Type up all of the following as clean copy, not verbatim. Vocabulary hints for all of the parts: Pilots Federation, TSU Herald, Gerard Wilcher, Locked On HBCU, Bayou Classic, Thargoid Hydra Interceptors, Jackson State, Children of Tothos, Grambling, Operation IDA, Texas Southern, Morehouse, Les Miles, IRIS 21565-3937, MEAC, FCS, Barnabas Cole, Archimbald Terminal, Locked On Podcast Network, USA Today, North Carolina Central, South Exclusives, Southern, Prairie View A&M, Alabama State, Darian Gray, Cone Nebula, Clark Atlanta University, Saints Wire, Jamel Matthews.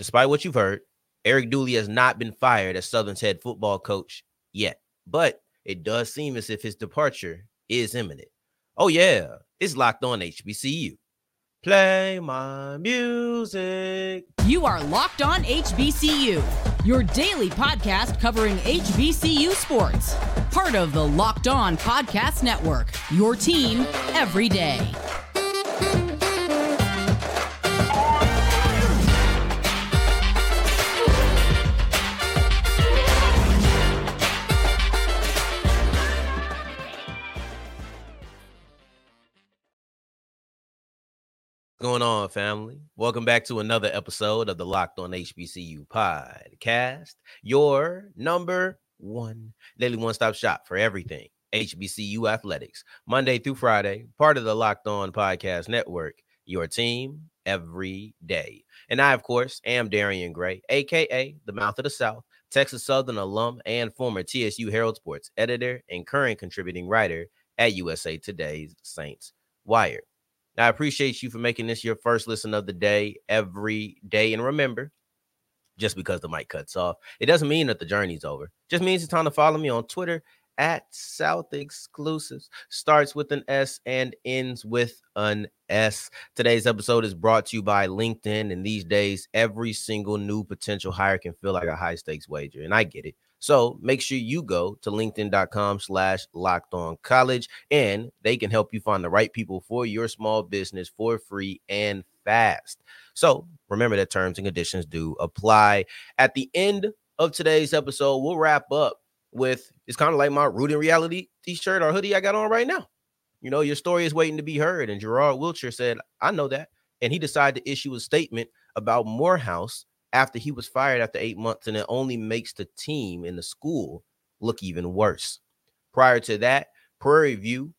despite what you've heard, Eric Dooley has not been fired as Southern's head football coach yet, but it does seem as if his departure is imminent. Oh yeah, it's Locked On HBCU. Play my music. You are Locked On HBCU, your daily podcast covering HBCU sports. Part of the Locked On Podcast Network, your team every day. Going on, family? Welcome back to another episode of the Locked On HBCU podcast, your number one daily one-stop shop for everything HBCU athletics, Monday through Friday, part of the Locked On Podcast Network, your team every day. And I, of course, am Darian Gray, aka the Mouth of the South, Texas Southern alum and former TSU Herald sports editor and current contributing writer at USA Today's Saints Wire. I appreciate you for making this your first listen of the day every day. And remember, just because the mic cuts off, it doesn't mean that the journey's over. It just means it's time to follow me on Twitter at South Exclusives. Starts with an S and ends with an S. Today's episode is brought to you by LinkedIn. And these days, every single new potential hire can feel like a high stakes wager. And I get it. So make sure you go to LinkedIn.com/LockedOnCollege, and they can help you find the right people for your small business for free and fast. So remember that terms and conditions do apply. At the end of today's episode, we'll wrap up with, it's kind of like my Rooted Reality t-shirt or hoodie I got on right now. You know, your story is waiting to be heard. And Gerard Wilcher said, I know that. And he decided to issue a statement about Morehouse after he was fired after 8 months, and it only makes the team and the school look even worse. Prior to that, Prairie View,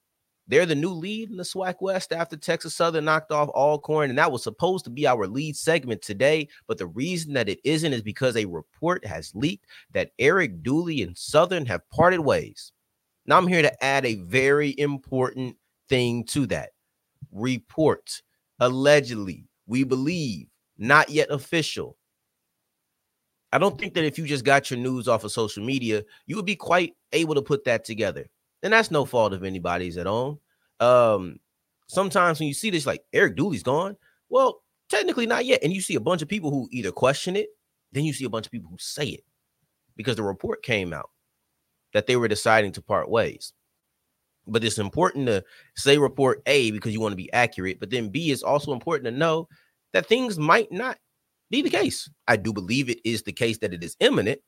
they're the new lead in the SWAC West after Texas Southern knocked off Alcorn, and that was supposed to be our lead segment today, but the reason that it isn't is because a report has leaked that Eric Dooley and Southern have parted ways. Now I'm here to add a very important thing to that. Report, allegedly, we believe, not yet official. I don't think that if you just got your news off of social media, you would be quite able to put that together. And that's no fault of anybody's at all. Sometimes when you see this, like, Eric Dooley's gone. Well, technically not yet. And you see a bunch of people who either question it, then you see a bunch of people who say it, because the report came out that they were deciding to part ways. But it's important to say report A because you want to be accurate. But then B, is also important to know that things might not be the case. I do believe it is the case that it is imminent,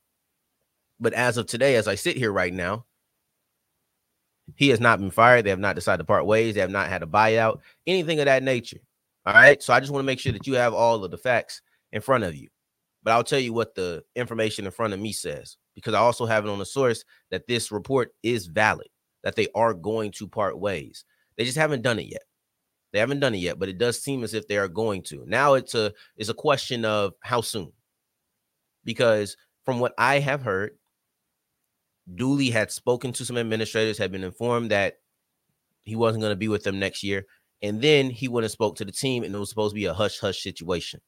but as of today, as I sit here right now, he has not been fired. They have not decided to part ways. They have not had a buyout, anything of that nature. All right. So I just want to make sure that you have all of the facts in front of you, but I'll tell you what the information in front of me says, because I also have it on the source that this report is valid, that they are going to part ways. They just haven't done it yet. They haven't done it yet, but it does seem as if they are going to. Now it's a question of how soon, because from what I have heard, Dooley had spoken to some administrators, had been informed that he wasn't going to be with them next year. And then he went and spoke to the team, and it was supposed to be a hush-hush situation.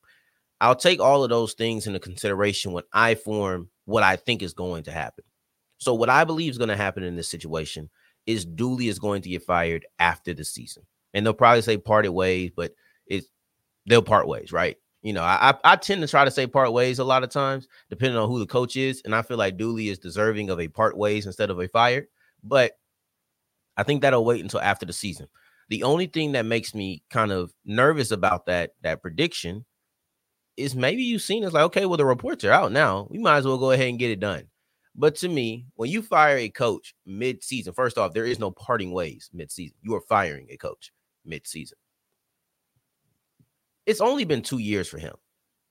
I'll take all of those things into consideration when I form what I think is going to happen. So what I believe is going to happen in this situation is Dooley is going to get fired after the season. And they'll probably say parted ways, but they'll part ways, right? You know, I tend to try to say part ways a lot of times, depending on who the coach is. And I feel like Dooley is deserving of a part ways instead of a fire. But I think that'll wait until after the season. The only thing that makes me kind of nervous about that prediction is maybe you've seen it's like, okay, well, the reports are out now. We might as well go ahead and get it done. But to me, when you fire a coach mid-season, first off, there is no parting ways mid-season. You are firing a coach mid-season. It's only been 2 years for him,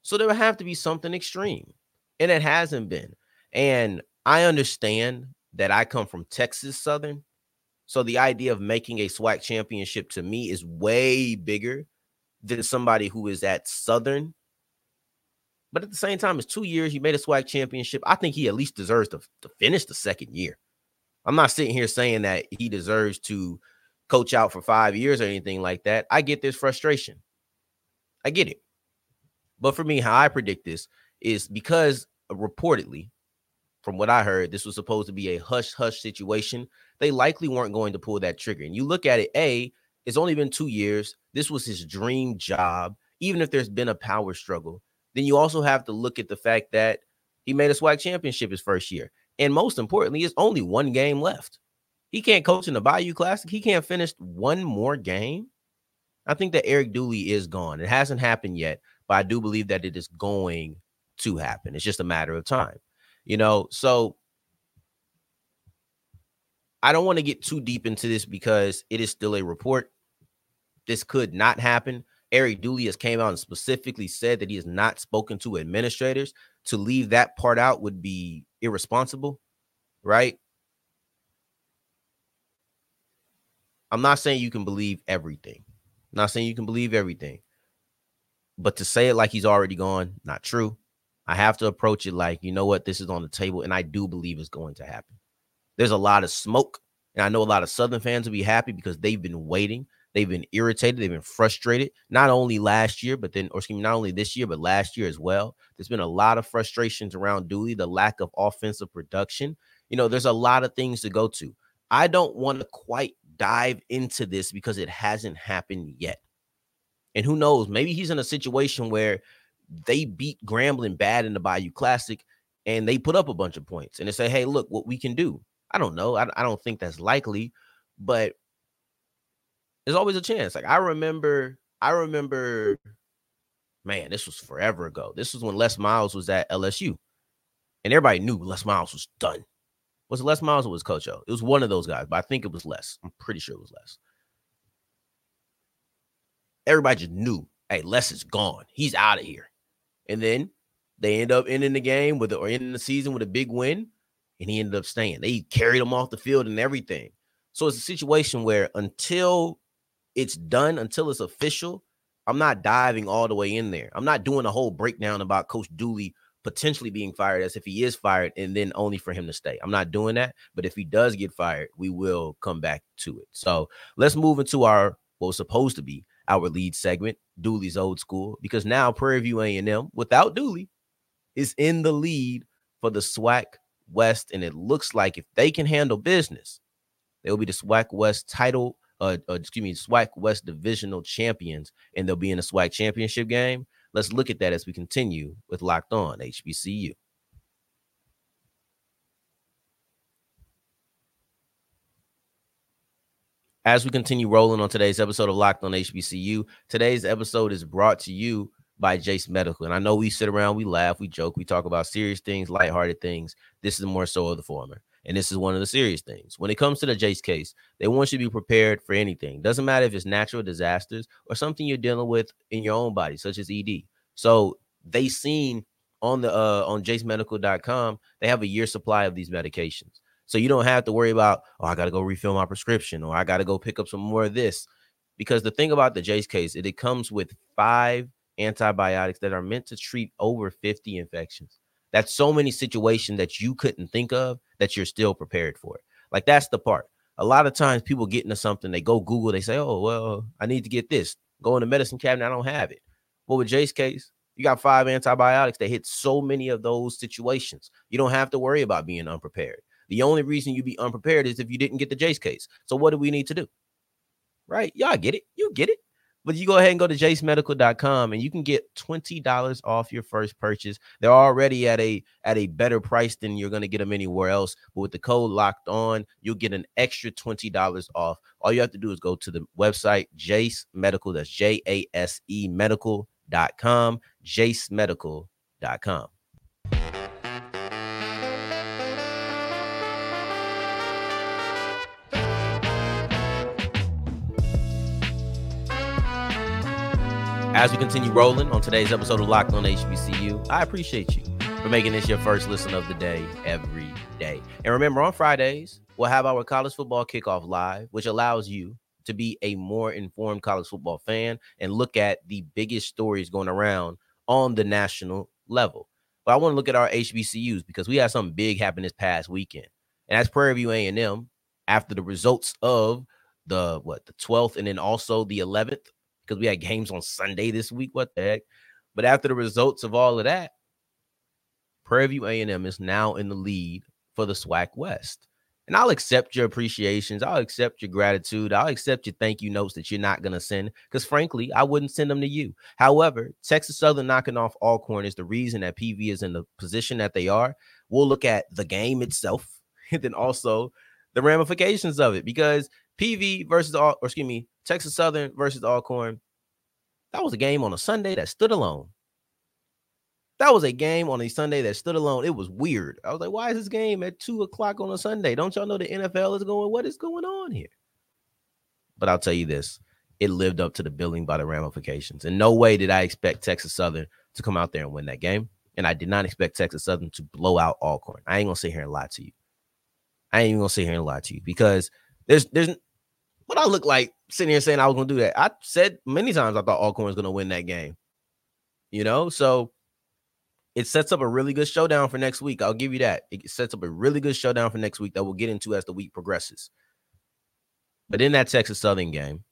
so there would have to be something extreme, and it hasn't been. And I understand that I come from Texas Southern, so the idea of making a SWAC championship to me is way bigger than somebody who is at Southern. But at the same time, it's 2 years. He made a SWAC championship. I think he at least deserves to finish the second year. I'm not sitting here saying that he deserves to coach out for 5 years or anything like that. I get this frustration. I get it. But for me, how I predict this is because reportedly, from what I heard, this was supposed to be a hush-hush situation. They likely weren't going to pull that trigger. And you look at it, A, it's only been 2 years. This was his dream job, even if there's been a power struggle. Then you also have to look at the fact that he made a SWAC championship his first year. And most importantly, it's only one game left. He can't coach in the Bayou Classic. He can't finish one more game. I think that Eric Dooley is gone. It hasn't happened yet, but I do believe that it is going to happen. It's just a matter of time. You know, so I don't want to get too deep into this because it is still a report. This could not happen. Eric Dooley has came out and specifically said that he has not spoken to administrators. To leave that part out would be irresponsible, right? I'm not saying you can believe everything. I'm not saying you can believe everything. But to say it like he's already gone, not true. I have to approach it like, you know what, this is on the table, and I do believe it's going to happen. There's a lot of smoke, and I know a lot of Southern fans will be happy because they've been waiting. They've been irritated. They've been frustrated, not only last year, but then, or excuse me, not only this year, but last year as well. There's been a lot of frustrations around Dooley, the lack of offensive production. You know, there's a lot of things to go to. I don't want to quite dive into this because it hasn't happened yet. And who knows, maybe he's in a situation where they beat Grambling bad in the Bayou Classic and they put up a bunch of points and they say, hey, look what we can do. I don't know. I don't think that's likely, but there's always a chance. Like I remember, man, this was forever ago. This was when Les Miles was at LSU and everybody knew Les Miles was done. Was it Les Miles or was Coach O? It was one of those guys, but I think it was Les. I'm pretty sure it was Les. Everybody just knew, hey, Les is gone. He's out of here. And then they end up ending the game with or ending the season with a big win, and he ended up staying. They carried him off the field and everything. So it's a situation where until it's done, until it's official, I'm not diving all the way in there. I'm not doing a whole breakdown about Coach Dooley potentially being fired as if he is fired and then only for him to stay. I'm not doing that. But if he does get fired, we will come back to it. So let's move into our what was supposed to be our lead segment, Dooley's Old School, because now Prairie View A&M, without Dooley, is in the lead for the SWAC West, and it looks like if they can handle business, they'll be the SWAC West title, SWAC West divisional champions, and they'll be in a SWAC championship game. Let's look at that as we continue with Locked On HBCU. As we continue rolling on today's episode of Locked On HBCU, today's episode is brought to you by Jace Medical. And I know we sit around, we laugh, we joke, we talk about serious things, lighthearted things. This is more so of the former. And this is one of the serious things. When it comes to the Jace case, they want you to be prepared for anything. Doesn't matter if it's natural disasters or something you're dealing with in your own body, such as ED. So they seen on the on JaceMedical.com, they have a year's supply of these medications. So you don't have to worry about, oh, I got to go refill my prescription or I got to go pick up some more of this. Because the thing about the Jace case, it comes with 5 antibiotics that are meant to treat over 50 infections. That's so many situations that you couldn't think of that you're still prepared for. Like that's the part. A lot of times people get into something, they go Google, they say, oh, well, I need to get this. Go in the medicine cabinet, I don't have it. Well, with Jace's case, you got 5 antibiotics that hit so many of those situations. You don't have to worry about being unprepared. The only reason you'd be unprepared is if you didn't get the Jace case. So what do we need to do? Right? Y'all get it. You get it. But you go ahead and go to JaceMedical.com and you can get $20 off your first purchase. They're already at a better price than you're going to get them anywhere else. But with the code Locked On, you'll get an extra $20 off. All you have to do is go to the website, Jace Medical. That's Jase Medical.com, JaceMedical.com. As we continue rolling on today's episode of Locked On HBCU, I appreciate you for making this your first listen of the day every day. And remember, on Fridays, we'll have our college football kickoff live, which allows you to be a more informed college football fan and look at the biggest stories going around on the national level. But I want to look at our HBCUs because we had something big happen this past weekend. And that's Prairie View A&M after the results of the 12th and then also the 11th. Because we had games on Sunday this week. What the heck? But after the results of all of that, Prairie View A&M is now in the lead for the SWAC West. And I'll accept your appreciations. I'll accept your gratitude. I'll accept your thank you notes that you're not going to send because, frankly, I wouldn't send them to you. However, Texas Southern knocking off Alcorn is the reason that PV is in the position that they are. We'll look at the game itself and then also the ramifications of it, because PV versus, Texas Southern versus Alcorn, that was a game on a Sunday that stood alone. That was a game on a Sunday that stood alone. It was weird. I was like, why is this game at 2:00 on a Sunday? Don't y'all know the NFL is going, what is going on here? But I'll tell you this, it lived up to the billing by the ramifications. In no way did I expect Texas Southern to come out there and win that game. And I did not expect Texas Southern to blow out Alcorn. I ain't going to sit here and lie to you. I ain't even going to sit here and lie to you, because there's what I look like sitting here saying I was going to do that. I said many times I thought Alcorn was going to win that game, so it sets up a really good showdown for next week. I'll give you that. It sets up a really good showdown for next week that we'll get into as the week progresses. But in that Texas Southern game,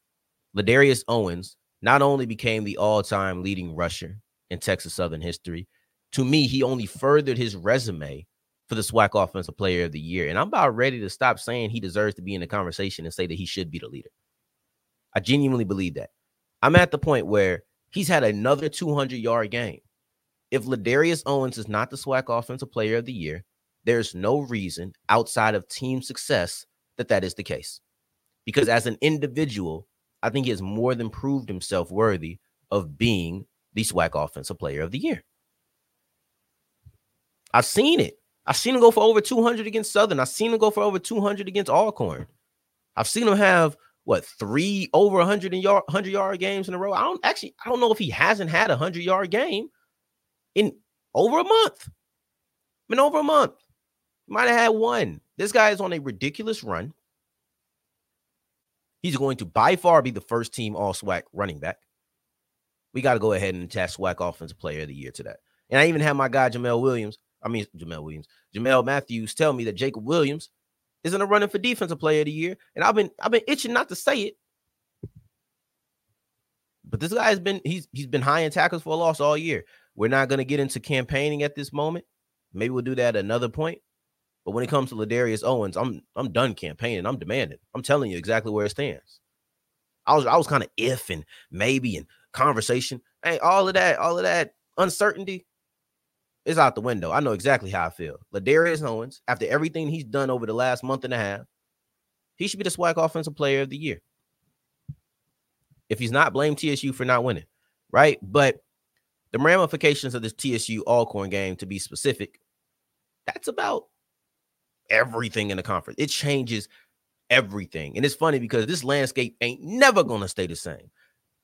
Ladarius Owens not only became the all-time leading rusher in Texas Southern history, to me, he only furthered his resume for the SWAC Offensive Player of the Year. And I'm about ready to stop saying he deserves to be in the conversation and say that he should be the leader. I genuinely believe that. I'm at the point where he's had another 200-yard game. If Ladarius Owens is not the SWAC Offensive Player of the Year, there's no reason outside of team success that is the case. Because as an individual, I think he has more than proved himself worthy of being the SWAC Offensive Player of the Year. I've seen it. I've seen him go for over 200 against Southern. I've seen him go for over 200 against Alcorn. I've seen him have, three over 100-yard games in a row. I don't know if he hasn't had a 100-yard game in over a month. Might have had one. This guy is on a ridiculous run. He's going to by far be the first team all-SWAC running back. We got to go ahead and attach SWAC Offensive Player of the Year to that. And I even had my guy Jamel Matthews tell me that Jacob Williams is in the running for Defensive Player of the Year. And I've been itching not to say it. But this guy he's been high in tackles for a loss all year. We're not going to get into campaigning at this moment. Maybe we'll do that at another point. But when it comes to Ladarius Owens, I'm done campaigning. I'm demanding. I'm telling you exactly where it stands. I was kind of if and maybe and conversation. Hey, all of that uncertainty is out the window. I know exactly how I feel. Ladarius Owens, after everything he's done over the last month and a half, he should be the SWAC Offensive Player of the Year. If he's not, blame TSU for not winning, right? But the ramifications of this TSU Alcorn game, to be specific, that's about everything in the conference. It changes everything. And it's funny because this landscape ain't never going to stay the same.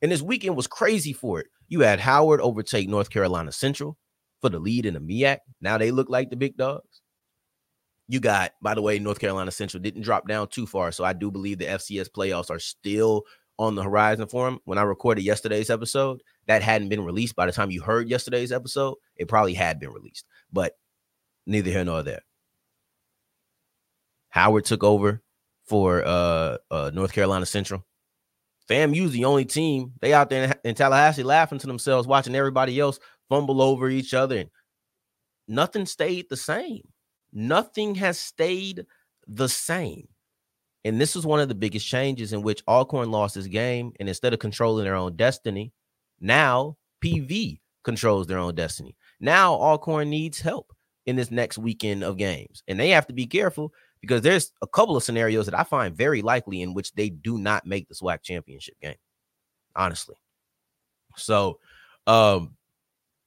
And this weekend was crazy for it. You had Howard overtake North Carolina Central for the lead in the MEAC. Now they look like the big dogs. You got, by the way, North Carolina Central didn't drop down too far. So I do believe the FCS playoffs are still on the horizon for him. When I recorded yesterday's episode, that hadn't been released. By the time you heard yesterday's episode, it probably had been released, but neither here nor there. Howard took over for North Carolina Central. FAMU's the only team. They out there in Tallahassee laughing to themselves, watching everybody else fumble over each other. And nothing stayed the same. Nothing has stayed the same. And this is one of the biggest changes, in which Alcorn lost this game. And instead of controlling their own destiny, now PV controls their own destiny. Now Alcorn needs help in this next weekend of games. And they have to be careful, because there's a couple of scenarios that I find very likely in which they do not make the SWAC championship game, honestly. So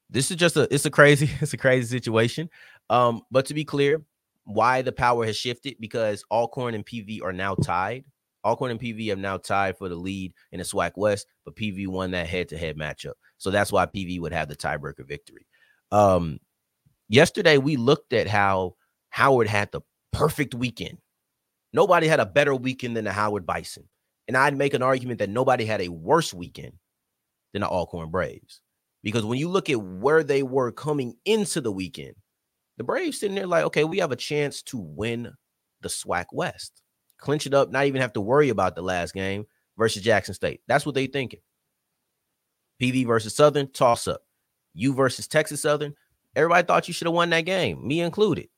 this is just a crazy situation. But to be clear, why the power has shifted, because Alcorn and PV are now tied. Alcorn and PV have now tied for the lead in the SWAC West, but PV won that head-to-head matchup. So that's why PV would have the tiebreaker victory. Yesterday, we looked at how Howard had the perfect weekend. Nobody had a better weekend than the Howard Bison. And I'd make an argument that nobody had a worse weekend than the Alcorn Braves. Because when you look at where they were coming into the weekend, the Braves sitting there like, okay, we have a chance to win the SWAC West. Clinch it up, not even have to worry about the last game versus Jackson State. That's what they're thinking. PV versus Southern, toss up. you versus Texas Southern, everybody thought you should have won that game, me included.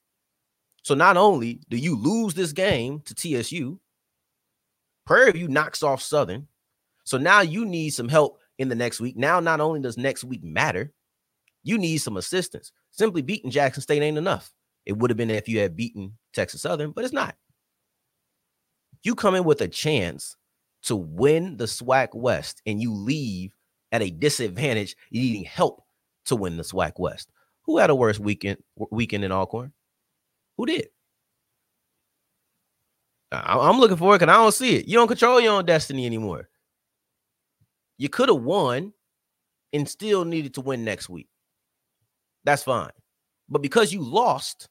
So not only do you lose this game to TSU, Prairie View knocks off Southern. So now you need some help in the next week. Now, not only does next week matter, you need some assistance. Simply beating Jackson State ain't enough. It would have been if you had beaten Texas Southern, but it's not. You come in with a chance to win the SWAC West, and you leave at a disadvantage, needing help to win the SWAC West. Who had a worse weekend in Alcorn? Who did? I'm looking for it because I don't see it. You don't control your own destiny anymore. You could have won and still needed to win next week. That's fine. But because you lost,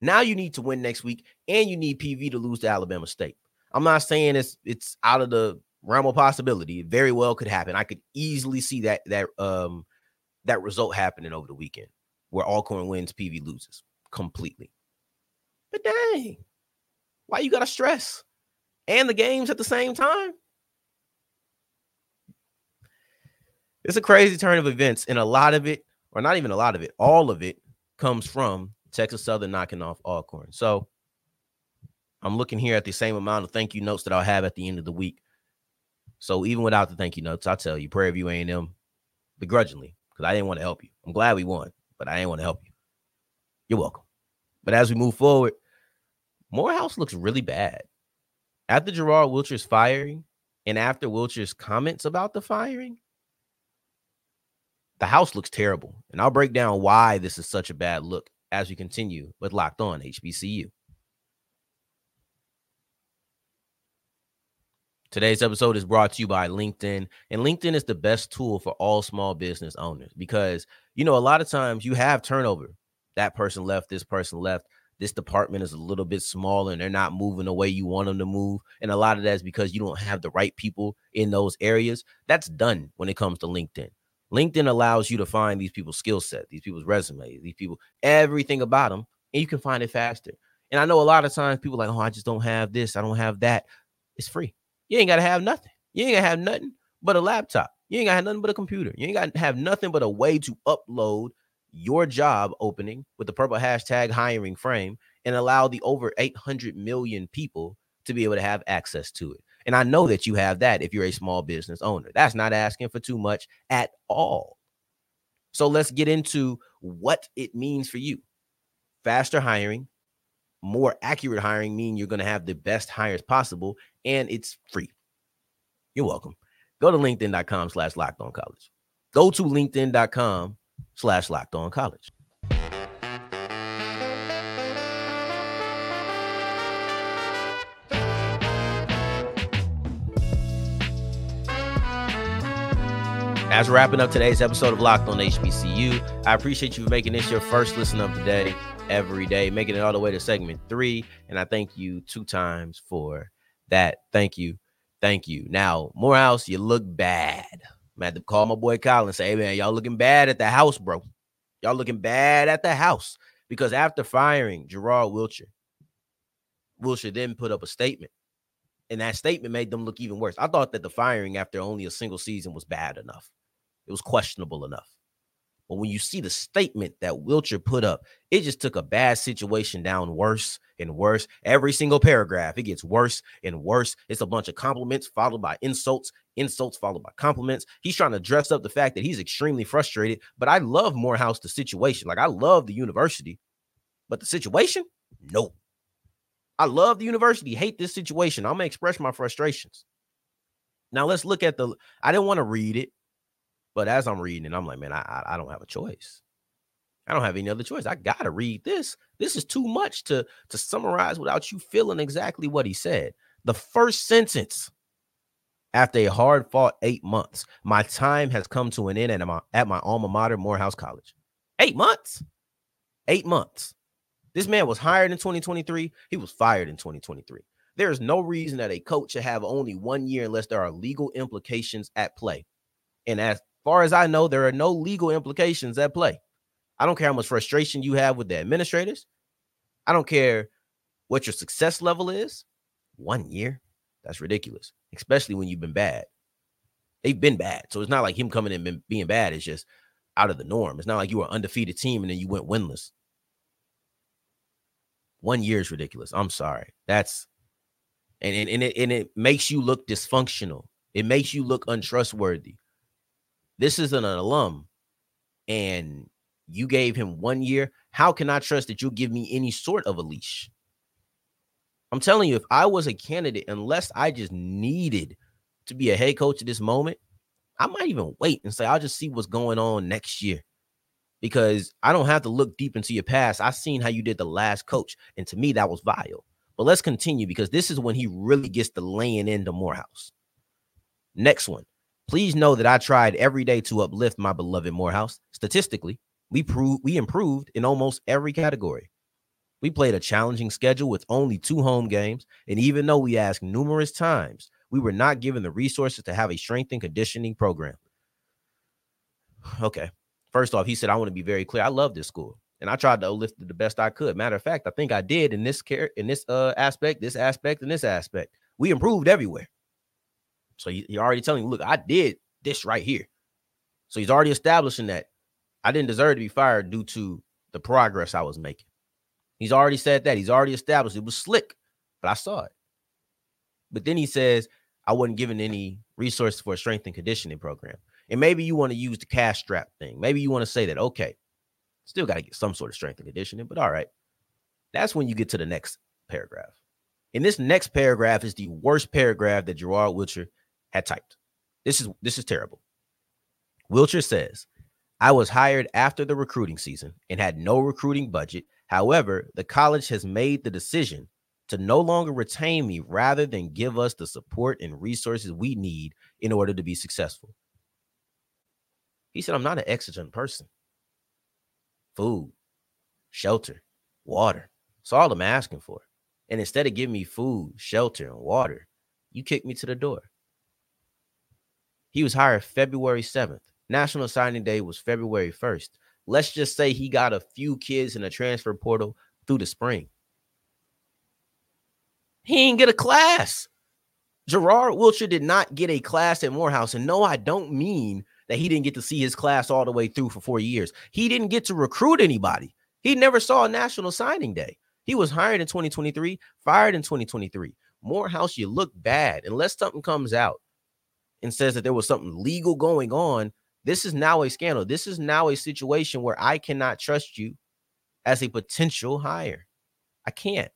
now you need to win next week, and you need PV to lose to Alabama State. I'm not saying it's out of the realm of possibility. It very well could happen. I could easily see that result happening over the weekend where Alcorn wins, PV loses completely. But dang, why you got to stress? And the games at the same time? It's a crazy turn of events, and a lot of it, or not even a lot of it, all of it comes from Texas Southern knocking off Alcorn. So I'm looking here at the same amount of thank you notes that I'll have at the end of the week. So even without the thank you notes, I tell you, Prairie View A&M, begrudgingly, because I didn't want to help you. I'm glad we won, but I didn't want to help you. You're welcome. But as we move forward, Morehouse looks really bad. After Gerard Wilcher's firing and after Wilcher's comments about the firing, the house looks terrible, and I'll break down why this is such a bad look as we continue with Locked On HBCU. Today's episode is brought to you by LinkedIn, and LinkedIn is the best tool for all small business owners because, you know, a lot of times you have turnover. That person left, this person left, this department is a little bit smaller, and they're not moving the way you want them to move, and a lot of that is because you don't have the right people in those areas. That's done when it comes to LinkedIn. LinkedIn allows you to find these people's skill set, these people's resumes, these people, everything about them, and you can find it faster. And I know a lot of times people are like, oh, I just don't have this. I don't have that. It's free. You ain't got to have nothing. You ain't got to have nothing but a laptop. You ain't got to have nothing but a computer. You ain't got to have nothing but a way to upload your job opening with the purple hashtag hiring frame and allow the over 800 million people to be able to have access to it. And I know that you have that if you're a small business owner. That's not asking for too much at all. So let's get into what it means for you. Faster hiring, more accurate hiring, mean you're going to have the best hires possible, and it's free. You're welcome. Go to LinkedIn.com/LockedOnCollege. Go to LinkedIn.com/LockedOnCollege. As we're wrapping up today's episode of Locked On HBCU, I appreciate you making this your first listen of the day every day, making it all the way to segment 3. And I thank you 2 times for that. Thank you. Thank you. Now, Morehouse, you look bad. I'm had to call my boy Colin and say, hey, man, y'all looking bad at the house, bro. Y'all looking bad at the house. Because after firing Gerard Wilcher then put up a statement. And that statement made them look even worse. I thought that the firing after only a single season was bad enough. It was questionable enough. But when you see the statement that Wilcher put up, it just took a bad situation down worse and worse. Every single paragraph, it gets worse and worse. It's a bunch of compliments followed by insults, insults followed by compliments. He's trying to dress up the fact that he's extremely frustrated. But I love Morehouse, the situation. Like, I love the university. But the situation? Nope. I love the university, hate this situation. I'm going to express my frustrations. Now, let's look at the – I didn't want to read it. But as I'm reading it, I'm like, man, I don't have a choice. I don't have any other choice. I got to read this. This is too much to summarize without you feeling exactly what he said. The first sentence, after a hard-fought 8 months, my time has come to an end at my alma mater, Morehouse College. 8 months? 8 months. This man was hired in 2023. He was fired in 2023. There is no reason that a coach should have only 1 year unless there are legal implications at play. And as far as I know, there are no legal implications at play. I don't care how much frustration you have with the administrators. I don't care what your success level is. 1 year? That's ridiculous, especially when you've been bad. They've been bad. So it's not like him coming in and being bad. It's just out of the norm. It's not like you were an undefeated team and then you went winless. 1 year is ridiculous. I'm sorry. That's and it makes you look dysfunctional. It makes you look untrustworthy. This is an alum, and you gave him 1 year. How can I trust that you'll give me any sort of a leash? I'm telling you, if I was a candidate, unless I just needed to be a head coach at this moment, I might even wait and say, I'll just see what's going on next year, because I don't have to look deep into your past. I've seen how you did the last coach, and to me, that was vile. But let's continue, because this is when he really gets to laying into Morehouse. Next one. Please know that I tried every day to uplift my beloved Morehouse. Statistically, we improved in almost every category. We played a challenging schedule with only 2 home games, and even though we asked numerous times, we were not given the resources to have a strength and conditioning program. Okay. First off, he said, I want to be very clear. I love this school, and I tried to uplift it the best I could. Matter of fact, I think I did in this aspect, and this aspect. We improved everywhere. So you're already telling me, look, I did this right here. So he's already establishing that I didn't deserve to be fired due to the progress I was making. He's already said that. He's already established it was slick, but I saw it. But then he says, I wasn't given any resources for a strength and conditioning program. And maybe you want to use the cash strap thing. Maybe you want to say that, okay, still got to get some sort of strength and conditioning, but all right. That's when you get to the next paragraph. And this next paragraph is the worst paragraph that Gerard Wilcher had typed. This is terrible. Wilcher says, I was hired after the recruiting season and had no recruiting budget. However, the college has made the decision to no longer retain me rather than give us the support and resources we need in order to be successful. He said, I'm not an exigent person. Food, shelter, water. It's all I'm asking for. And instead of giving me food, shelter, and water, you kicked me to the door. He was hired February 7th. National Signing Day was February 1st. Let's just say he got a few kids in the transfer portal through the spring. He didn't get a class. Gerard Wilcher did not get a class at Morehouse. And no, I don't mean that he didn't get to see his class all the way through for 4 years. He didn't get to recruit anybody. He never saw a National Signing Day. He was hired in 2023, fired in 2023. Morehouse, you look bad. Unless something comes out and says that there was something legal going on, this is now a scandal. This is now a situation where I cannot trust you as a potential hire. I can't.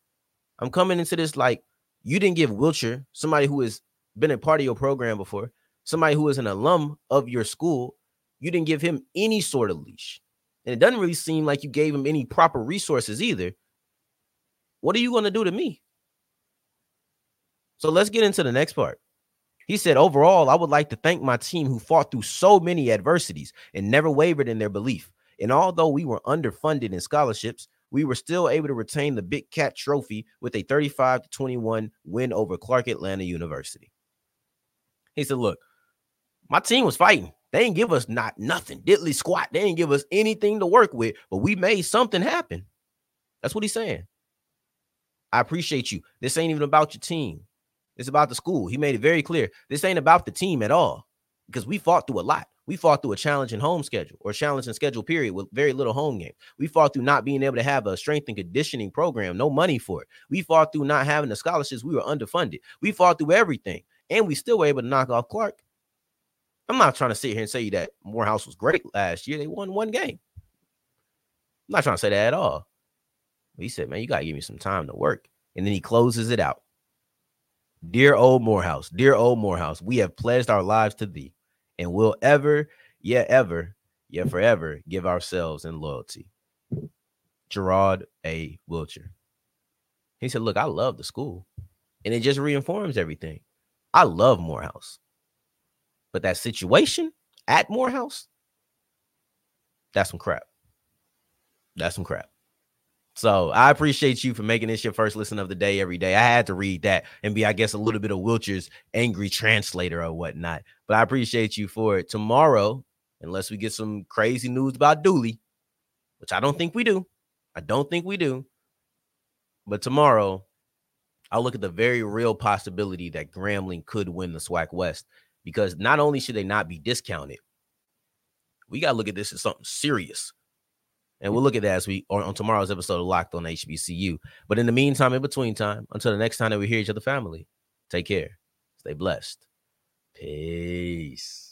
I'm coming into this like you didn't give Wilcher, somebody who has been a part of your program before, somebody who is an alum of your school, you didn't give him any sort of leash. And it doesn't really seem like you gave him any proper resources either. What are you going to do to me? So let's get into the next part. He said, overall, I would like to thank my team who fought through so many adversities and never wavered in their belief. And although we were underfunded in scholarships, we were still able to retain the Big Cat Trophy with a 35-21 win over Clark Atlanta University. He said, look, my team was fighting. They didn't give us not nothing, diddly squat. They didn't give us anything to work with, but we made something happen. That's what he's saying. I appreciate you. This ain't even about your team. It's about the school. He made it very clear. This ain't about the team at all, because we fought through a lot. We fought through a challenging home schedule or challenging schedule period with very little home game. We fought through not being able to have a strength and conditioning program, no money for it. We fought through not having the scholarships. We were underfunded. We fought through everything, and we still were able to knock off Clark. I'm not trying to sit here and say that Morehouse was great last year. They won 1 game. I'm not trying to say that at all. But he said, man, you got to give me some time to work. And then he closes it out. Dear old Morehouse, we have pledged our lives to thee and will forever give ourselves in loyalty. Gerard A. Wilcher. He said, look, I love the school, and it just reinforms everything. I love Morehouse, but that situation at Morehouse, that's some crap. So I appreciate you for making this your first listen of the day every day. I had to read that and be, I guess, a little bit of Wilcher's angry translator or whatnot. But I appreciate you for it. Tomorrow, unless we get some crazy news about Dooley, which I don't think we do. But tomorrow, I'll look at the very real possibility that Grambling could win the SWAC West, because not only should they not be discounted, we got to look at this as something serious. And we'll look at that as we on tomorrow's episode of Locked On HBCU. But in the meantime, in between time, until the next time that we hear each other, family, take care. Stay blessed. Peace.